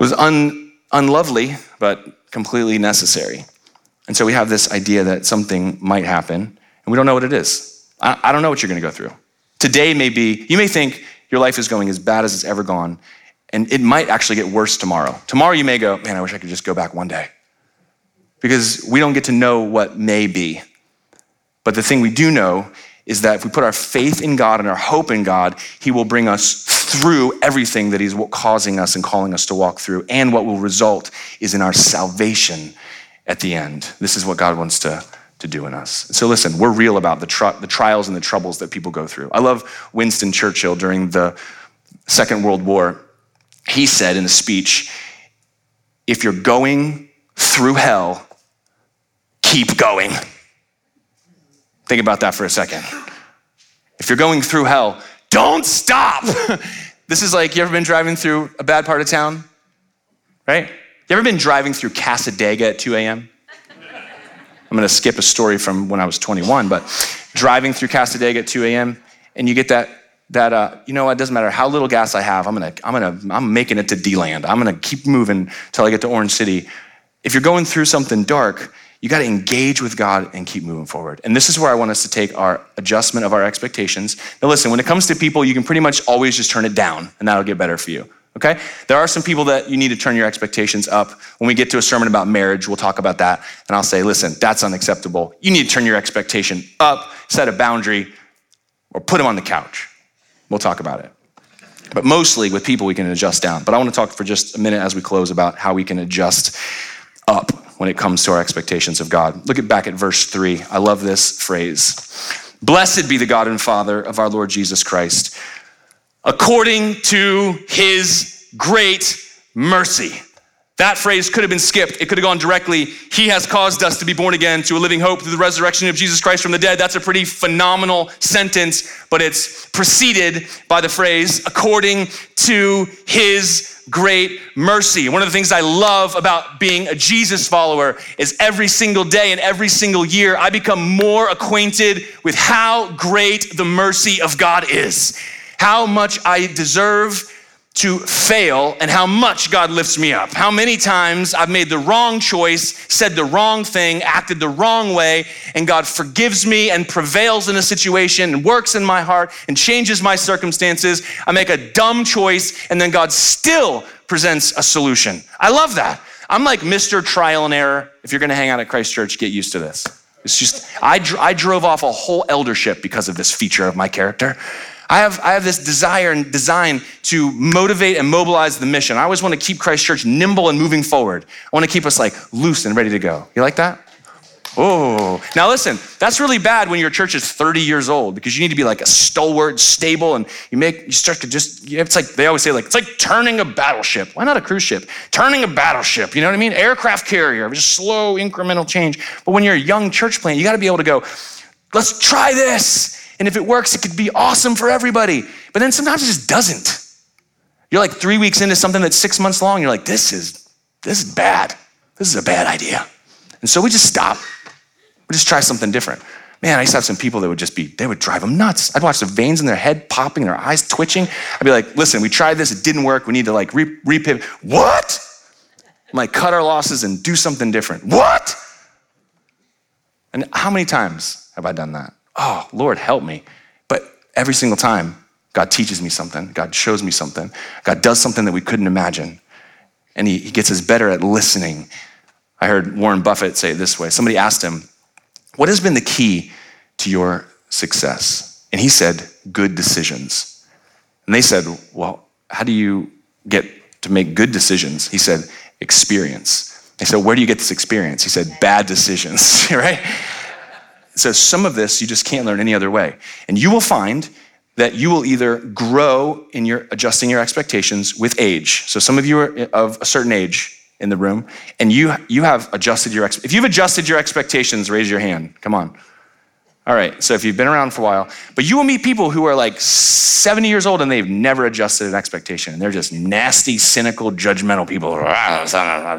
was un, unlovely, but completely necessary. And so we have this idea that something might happen and we don't know what it is. I, I don't know what you're gonna go through. Today may be, you may think your life is going as bad as it's ever gone, and it might actually get worse tomorrow. Tomorrow you may go, man, I wish I could just go back one day. Because we don't get to know what may be. But the thing we do know is that if we put our faith in God and our hope in God, he will bring us through everything that he's causing us and calling us to walk through, and what will result is in our salvation at the end. This is what God wants to, to do in us. So listen, we're real about the, tr- the trials and the troubles that people go through. I love Winston Churchill during the Second World War. He said in a speech, if you're going through hell, keep going. Think about that for a second. If you're going through hell, don't stop. This is like, you ever been driving through a bad part of town, right? You ever been driving through Casadega at two a.m.? I'm gonna skip a story from when I was twenty-one, but driving through Casadega at two a.m. and you get that, that uh, you know what, it doesn't matter how little gas I have, I'm gonna, I'm gonna, I'm making it to D-land. I'm gonna keep moving until I get to Orange City. If you're going through something dark, you gotta engage with God and keep moving forward. And this is where I want us to take our adjustment of our expectations. Now listen, when it comes to people, you can pretty much always just turn it down and that'll get better for you. Okay? There are some people that you need to turn your expectations up. When we get to a sermon about marriage, we'll talk about that. And I'll say, listen, that's unacceptable. You need to turn your expectation up, set a boundary, or put them on the couch. We'll talk about it. But mostly with people, we can adjust down. But I want to talk for just a minute as we close about how we can adjust up when it comes to our expectations of God. Look at back at verse three. I love this phrase. Blessed be the God and Father of our Lord Jesus Christ, according to his great mercy. That phrase could have been skipped. It could have gone directly. He has caused us to be born again to a living hope through the resurrection of Jesus Christ from the dead. That's a pretty phenomenal sentence, but it's preceded by the phrase, according to his great mercy. One of the things I love about being a Jesus follower is every single day and every single year, I become more acquainted with how great the mercy of God is. How much I deserve to fail and how much God lifts me up. How many times I've made the wrong choice, said the wrong thing, acted the wrong way, and God forgives me and prevails in a situation and works in my heart and changes my circumstances. I make a dumb choice and then God still presents a solution. I love that. I'm like Mister Trial and Error. If you're gonna hang out at Christ Church, get used to this. It's just, I, dr- I drove off a whole eldership because of this feature of my character. I have I have this desire and design to motivate and mobilize the mission. I always want to keep Christ Church nimble and moving forward. I want to keep us like loose and ready to go. You like that? Oh, now listen, that's really bad when your church is thirty years old because you need to be like a stalwart, stable, and you make, you start to just, it's like, they always say like, it's like turning a battleship. Why not a cruise ship? Turning a battleship, you know what I mean? Aircraft carrier, just slow incremental change. But when you're a young church plant, you got to be able to go, let's try this. And if it works, it could be awesome for everybody. But then sometimes it just doesn't. You're like three weeks into something that's six months long. You're like, this is, this is bad. This is a bad idea. And so we just stop. We just try something different. Man, I used to have some people that would just be, they would drive them nuts. I'd watch the veins in their head popping, their eyes twitching. I'd be like, listen, we tried this. It didn't work. We need to like re- repivot. What? I'm like, cut our losses and do something different. What? And how many times have I done that? Oh, Lord, help me. But every single time, God teaches me something. God shows me something. God does something that we couldn't imagine. And he, he gets us better at listening. I heard Warren Buffett say it this way. Somebody asked him, what has been the key to your success? And he said, good decisions. And they said, well, how do you get to make good decisions? He said, experience. They said, where do you get this experience? He said, bad decisions, right? So some of this you just can't learn any other way. And you will find that you will either grow in your adjusting your expectations with age. So some of you are of a certain age in the room and you you have adjusted your, if you've adjusted your expectations, raise your hand, come on. All right, so if you've been around for a while, but you will meet people who are like seventy years old and they've never adjusted an expectation. And they're just nasty, cynical, judgmental people. Ah,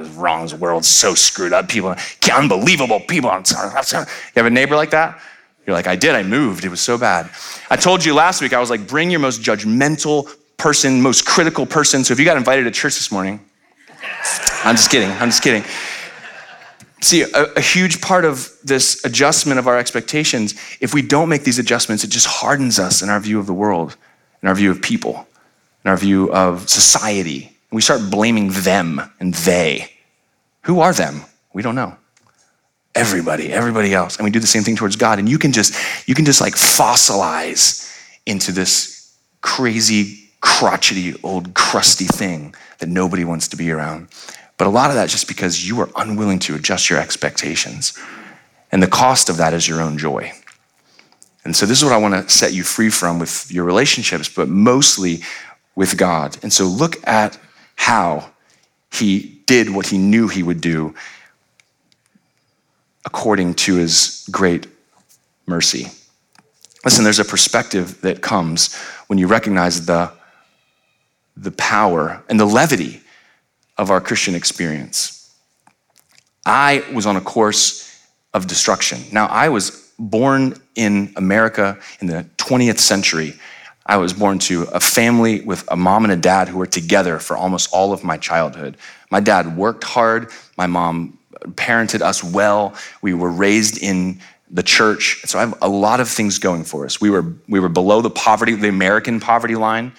it's wrong, this world's so screwed up. People, unbelievable people. I'm sorry, I'm sorry. You have a neighbor like that? You're like, I did, I moved, it was so bad. I told you last week, I was like, bring your most judgmental person, most critical person. So if you got invited to church this morning, I'm just kidding, I'm just kidding. See, a, a huge part of this adjustment of our expectations, if we don't make these adjustments, it just hardens us in our view of the world, in our view of people, in our view of society. And we start blaming them and they. Who are them? We don't know. Everybody, everybody else. And we do the same thing towards God. And you can just, you can just like fossilize into this crazy crotchety, old, crusty thing that nobody wants to be around. But a lot of that's just because you are unwilling to adjust your expectations. And the cost of that is your own joy. And so this is what I want to set you free from with your relationships, but mostly with God. And so look at how he did what he knew he would do according to his great mercy. Listen, there's a perspective that comes when you recognize the, the power and the levity of our Christian experience. I was on a course of destruction. Now, I was born in America in the twentieth century. I was born to a family with a mom and a dad who were together for almost all of my childhood. My dad worked hard. My mom parented us well. We were raised in the church. So I have a lot of things going for us. We were we were below the poverty, the American poverty line.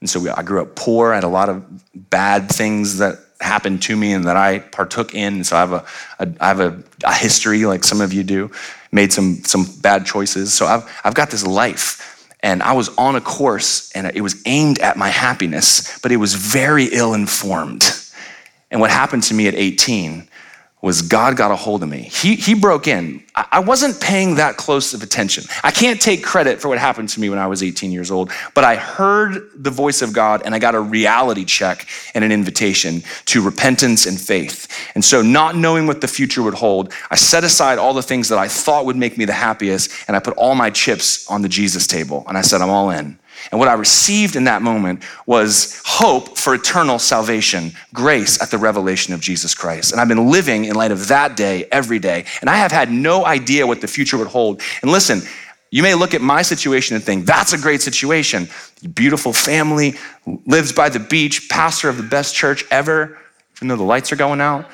And so we, I grew up poor. I had a lot of bad things that happened to me and that I partook in. And so I have a, a I have a, a history like some of you do, made some some bad choices. So I've I've got this life. And I was on a course and it was aimed at my happiness, but it was very ill-informed. And what happened to me at eighteen was God got a hold of me. He he broke in. I wasn't paying that close of attention. I can't take credit for what happened to me when I was eighteen years old, but I heard the voice of God and I got a reality check and an invitation to repentance and faith. And so not knowing what the future would hold, I set aside all the things that I thought would make me the happiest and I put all my chips on the Jesus table and I said, I'm all in. And what I received in that moment was hope for eternal salvation, grace at the revelation of Jesus Christ. And I've been living in light of that day every day. And I have had no idea what the future would hold. And listen, you may look at my situation and think, that's a great situation. Beautiful family, lives by the beach, pastor of the best church ever, even though the lights are going out.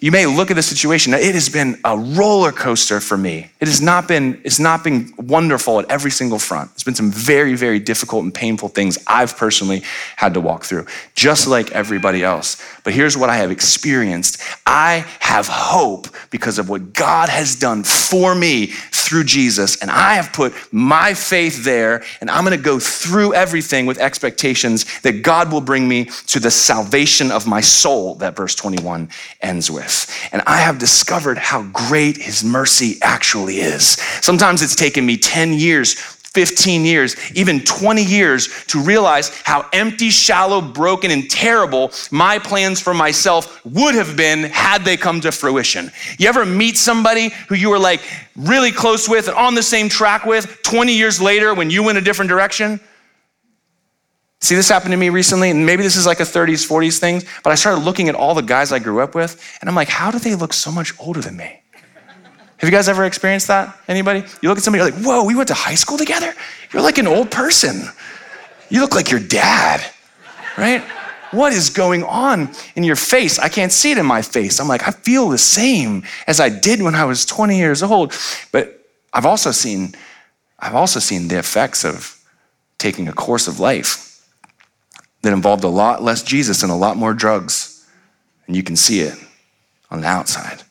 You may look at the situation. Now, it has been a roller coaster for me. It has not been, it's not been wonderful at every single front. There's been some very, very difficult and painful things I've personally had to walk through, just like everybody else. But here's what I have experienced. I have hope because of what God has done for me through Jesus. And I have put my faith there, and I'm going to go through everything with expectations that God will bring me to the salvation of my soul, that verse twenty-one ends with. And I have discovered how great his mercy actually is. Sometimes it's taken me ten years, fifteen years, even twenty years to realize how empty, shallow, broken, and terrible my plans for myself would have been had they come to fruition. You ever meet somebody who you were like really close with and on the same track with twenty years later when you went a different direction? See, this happened to me recently, and maybe this is like a thirties, forties thing, but I started looking at all the guys I grew up with, and I'm like, how do they look so much older than me? Have you guys ever experienced that? Anybody? You look at somebody, you're like, whoa, we went to high school together? You're like an old person. You look like your dad, right? What is going on in your face? I can't see it in my face. I'm like, I feel the same as I did when I was twenty years old. But I've also seen, I've also seen the effects of taking a course of life that involved a lot less Jesus and a lot more drugs. And you can see it on the outside.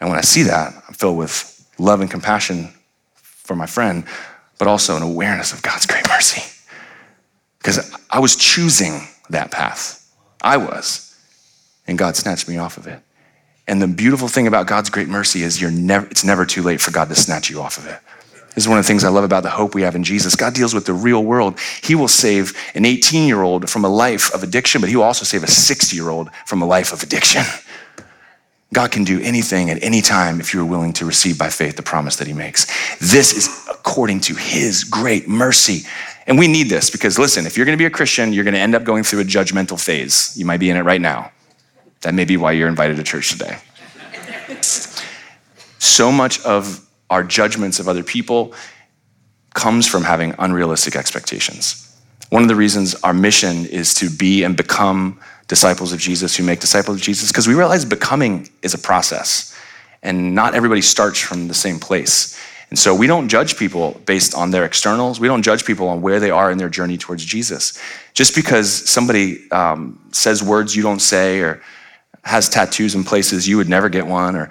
And when I see that, I'm filled with love and compassion for my friend, but also an awareness of God's great mercy. Because I was choosing that path. I was. And God snatched me off of it. And the beautiful thing about God's great mercy is you're never, it's never too late for God to snatch you off of it. This is one of the things I love about the hope we have in Jesus. God deals with the real world. He will save an eighteen-year-old from a life of addiction, but he will also save a sixty-year-old from a life of addiction. God can do anything at any time if you are willing to receive by faith the promise that he makes. This is according to his great mercy. And we need this because, listen, if you're going to be a Christian, you're going to end up going through a judgmental phase. You might be in it right now. That may be why you're invited to church today. So much of our judgments of other people comes from having unrealistic expectations. One of the reasons our mission is to be and become disciples of Jesus who make disciples of Jesus, because we realize becoming is a process and not everybody starts from the same place. And so we don't judge people based on their externals. We don't judge people on where they are in their journey towards Jesus. Just because somebody um, says words you don't say or has tattoos in places you would never get one, or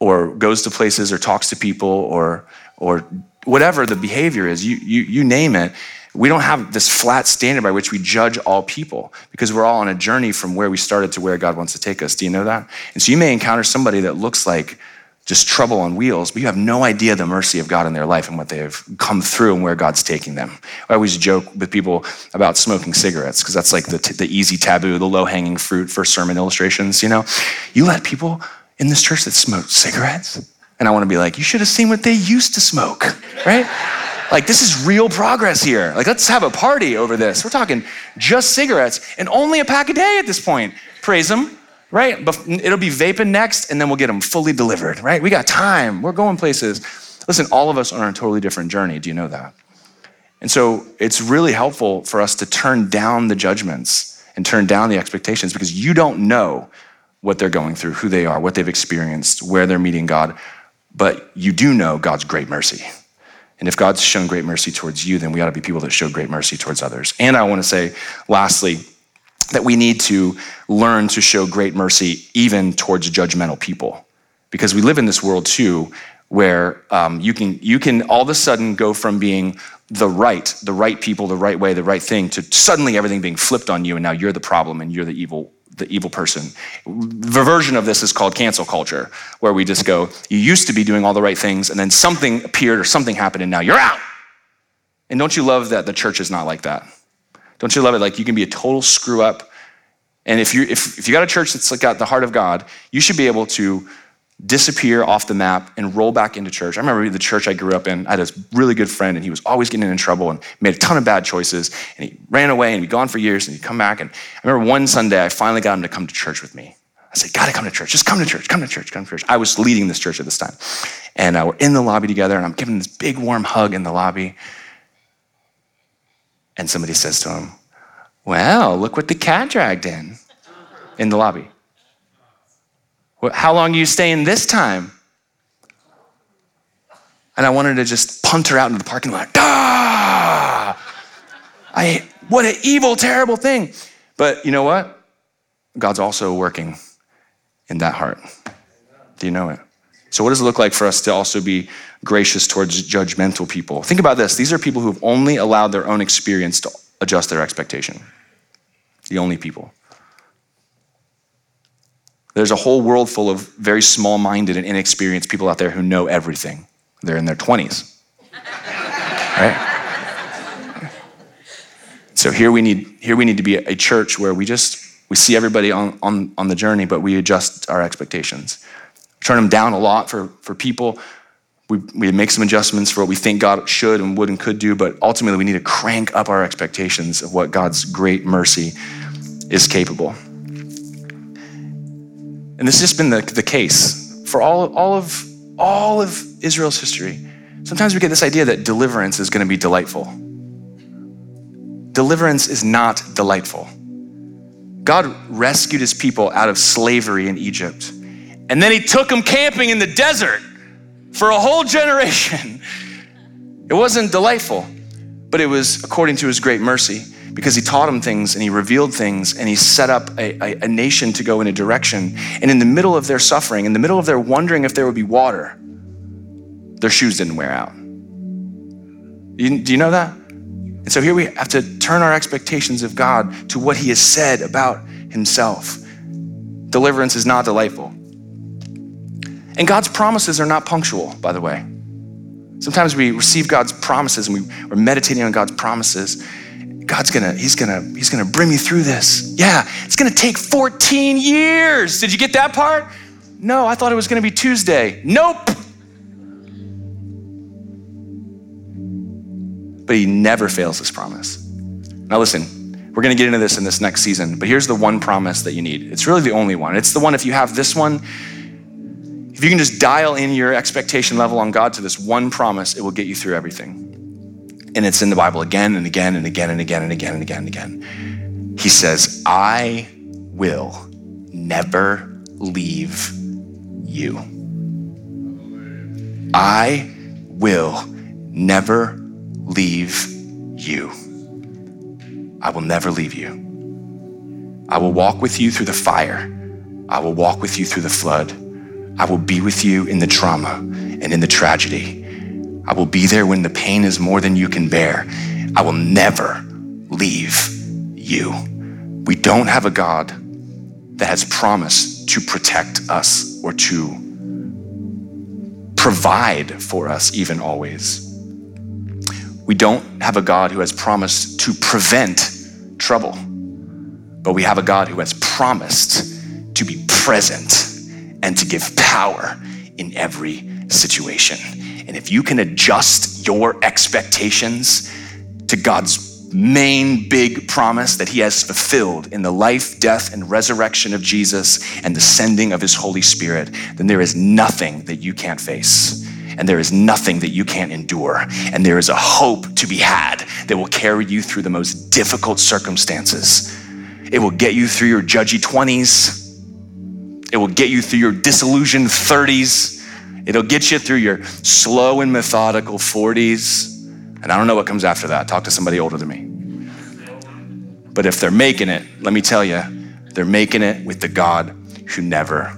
or goes to places or talks to people or or whatever the behavior is, you, you, you name it, we don't have this flat standard by which we judge all people, because we're all on a journey from where we started to where God wants to take us. Do you know that? And so you may encounter somebody that looks like just trouble on wheels, but you have no idea the mercy of God in their life and what they've come through and where God's taking them. I always joke with people about smoking cigarettes, because that's like the, t- the easy taboo, the low-hanging fruit for sermon illustrations, you know? You let people in this church that smoke cigarettes, and I want to be like, you should have seen what they used to smoke, right? Like, this is real progress here. Like, let's have a party over this. We're talking just cigarettes and only a pack a day at this point. Praise them, right? It'll be vaping next, and then we'll get them fully delivered, right? We got time. We're going places. Listen, all of us are on a totally different journey. Do you know that? And so it's really helpful for us to turn down the judgments and turn down the expectations, because you don't know what they're going through, who they are, what they've experienced, where they're meeting God, but you do know God's great mercy. And if God's shown great mercy towards you, then we ought to be people that show great mercy towards others. And I want to say, lastly, that we need to learn to show great mercy even towards judgmental people, because we live in this world too, where um, you can you can all of a sudden go from being the right, the right people, the right way, the right thing, to suddenly everything being flipped on you, and now you're the problem and you're the evil. the evil person. The version of this is called cancel culture, where we just go, you used to be doing all the right things, and then something appeared or something happened, and now you're out. And don't you love that the church is not like that? Don't you love it? Like, you can be a total screw up. And if you if, if you got a church that's got the heart of God, you should be able to disappear off the map and roll back into church. I remember the church I grew up in, I had a really good friend, and he was always getting in trouble and made a ton of bad choices, and he ran away, and he'd gone for years, and he'd come back. And I remember one Sunday, I finally got him to come to church with me. I said, gotta come to church, just come to church, come to church, come to church. I was leading this church at this time. And uh, we're in the lobby together, and I'm giving him this big warm hug in the lobby. And somebody says to him, well, look what the cat dragged in, in the lobby. How long are you staying this time? And I wanted to just punt her out into the parking lot. Ah! I, what an evil, terrible thing. But you know what? God's also working in that heart. Do you know it? So what does it look like for us to also be gracious towards judgmental people? Think about this. These are people who've only allowed their own experience to adjust their expectation. The only people. There's a whole world full of very small-minded and inexperienced people out there who know everything. They're in their twenties, right? So here we need here we need to be a church where we just, we see everybody on, on, on the journey, but we adjust our expectations. Turn them down a lot for, for people. We, we make some adjustments for what we think God should and would and could do, but ultimately we need to crank up our expectations of what God's great mercy is capable of. And this has just been the, the case for all, all, of, all of Israel's history. Sometimes we get this idea that deliverance is going to be delightful. Deliverance is not delightful. God rescued his people out of slavery in Egypt. And then he took them camping in the desert for a whole generation. It wasn't delightful, but it was according to his great mercy, because he taught him things and he revealed things and he set up a, a, a nation to go in a direction. And in the middle of their suffering, in the middle of their wondering if there would be water, their shoes didn't wear out. You, do you know that? And so here we have to turn our expectations of God to what he has said about himself. Deliverance is not delightful. And God's promises are not punctual, by the way. Sometimes we receive God's promises and we, we're meditating on God's promises. God's gonna, he's gonna, he's gonna bring me through this. Yeah, it's gonna take fourteen years. Did you get that part? No, I thought it was gonna be Tuesday. Nope. But he never fails his promise. Now listen, we're gonna get into this in this next season, but here's the one promise that you need. It's really the only one. It's the one, if you have this one, if you can just dial in your expectation level on God to this one promise, it will get you through everything. And it's in the Bible again and again and again and again and again and again and again. He says, I will never leave you. I will never leave you. I will never leave you. I will walk with you through the fire. I will walk with you through the flood. I will be with you in the trauma and in the tragedy. I I will be there when the pain is more than you can bear. I will never leave you. We don't have a God that has promised to protect us or to provide for us even always. We don't have a God who has promised to prevent trouble, but we have a God who has promised to be present and to give power in every situation. And if you can adjust your expectations to God's main big promise that he has fulfilled in the life, death, and resurrection of Jesus and the sending of his Holy Spirit, then there is nothing that you can't face. And there is nothing that you can't endure. And there is a hope to be had that will carry you through the most difficult circumstances. It will get you through your judgy twenties. It will get you through your disillusioned thirties. It'll get you through your slow and methodical forties. And I don't know what comes after that. Talk to somebody older than me. But if they're making it, let me tell you, they're making it with the God who never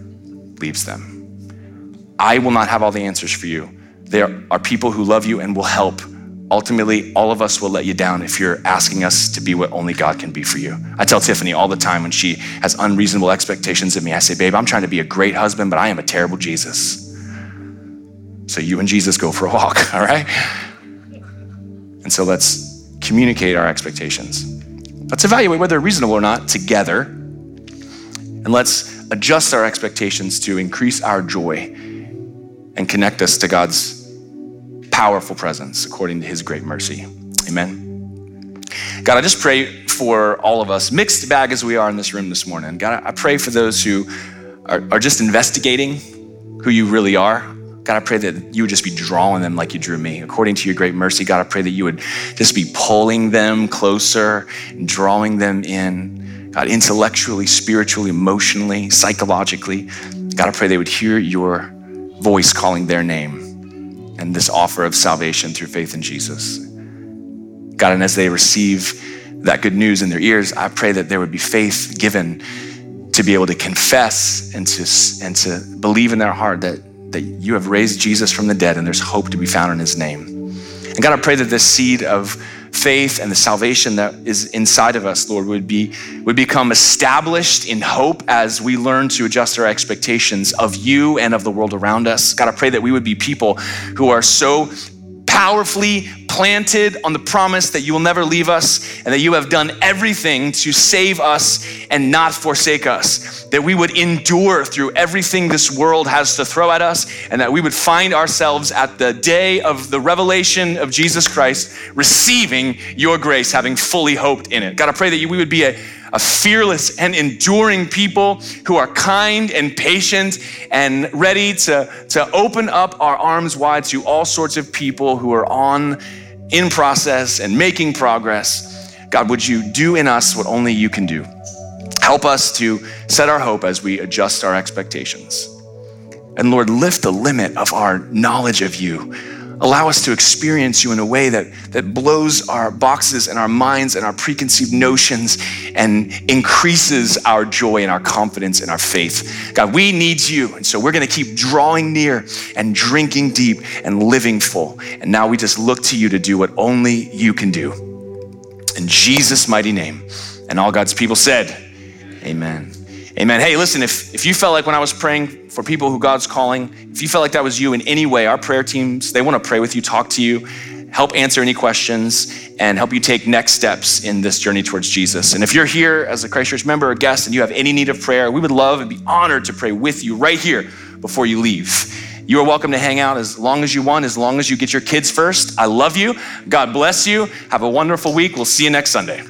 leaves them. I will not have all the answers for you. There are people who love you and will help. Ultimately, all of us will let you down if you're asking us to be what only God can be for you. I tell Tiffany all the time when she has unreasonable expectations of me, I say, babe, I'm trying to be a great husband, but I am a terrible Jesus. So you and Jesus go for a walk, all right? And so let's communicate our expectations. Let's evaluate whether they're reasonable or not together. And let's adjust our expectations to increase our joy and connect us to God's powerful presence according to his great mercy. Amen. God, I just pray for all of us, mixed bag as we are in this room this morning. God, I pray for those who are, are just investigating who you really are. God, I pray that you would just be drawing them like you drew me. According to your great mercy, God, I pray that you would just be pulling them closer and drawing them in. God, intellectually, spiritually, emotionally, psychologically. God, I pray they would hear your voice calling their name and this offer of salvation through faith in Jesus. God, and as they receive that good news in their ears, I pray that there would be faith given to be able to confess and to, and to believe in their heart that, that you have raised Jesus from the dead and there's hope to be found in his name. And God, I pray that this seed of faith and the salvation that is inside of us, Lord, would be would become established in hope as we learn to adjust our expectations of you and of the world around us. God, I pray that we would be people who are so powerfully planted on the promise that you will never leave us and that you have done everything to save us and not forsake us, that we would endure through everything this world has to throw at us, and that we would find ourselves at the day of the revelation of Jesus Christ, receiving your grace, having fully hoped in it. God, I pray that you, we would be a, a fearless and enduring people who are kind and patient and ready to, to open up our arms wide to all sorts of people who are on in process and making progress. God, would you do in us what only you can do? Help us to set our hope as we adjust our expectations. And Lord, lift the limit of our knowledge of you. Allow us to experience you in a way that, that blows our boxes and our minds and our preconceived notions and increases our joy and our confidence and our faith. God, we need you. And so we're going to keep drawing near and drinking deep and living full. And now we just look to you to do what only you can do. In Jesus' mighty name. And all God's people said, amen. Amen. Hey, listen, if, if you felt like when I was praying for people who God's calling, if you felt like that was you in any way, our prayer teams, they want to pray with you, talk to you, help answer any questions, and help you take next steps in this journey towards Jesus. And if you're here as a Christ Church member or guest and you have any need of prayer, we would love and be honored to pray with you right here before you leave. You are welcome to hang out as long as you want, as long as you get your kids first. I love you. God bless you. Have a wonderful week. We'll see you next Sunday.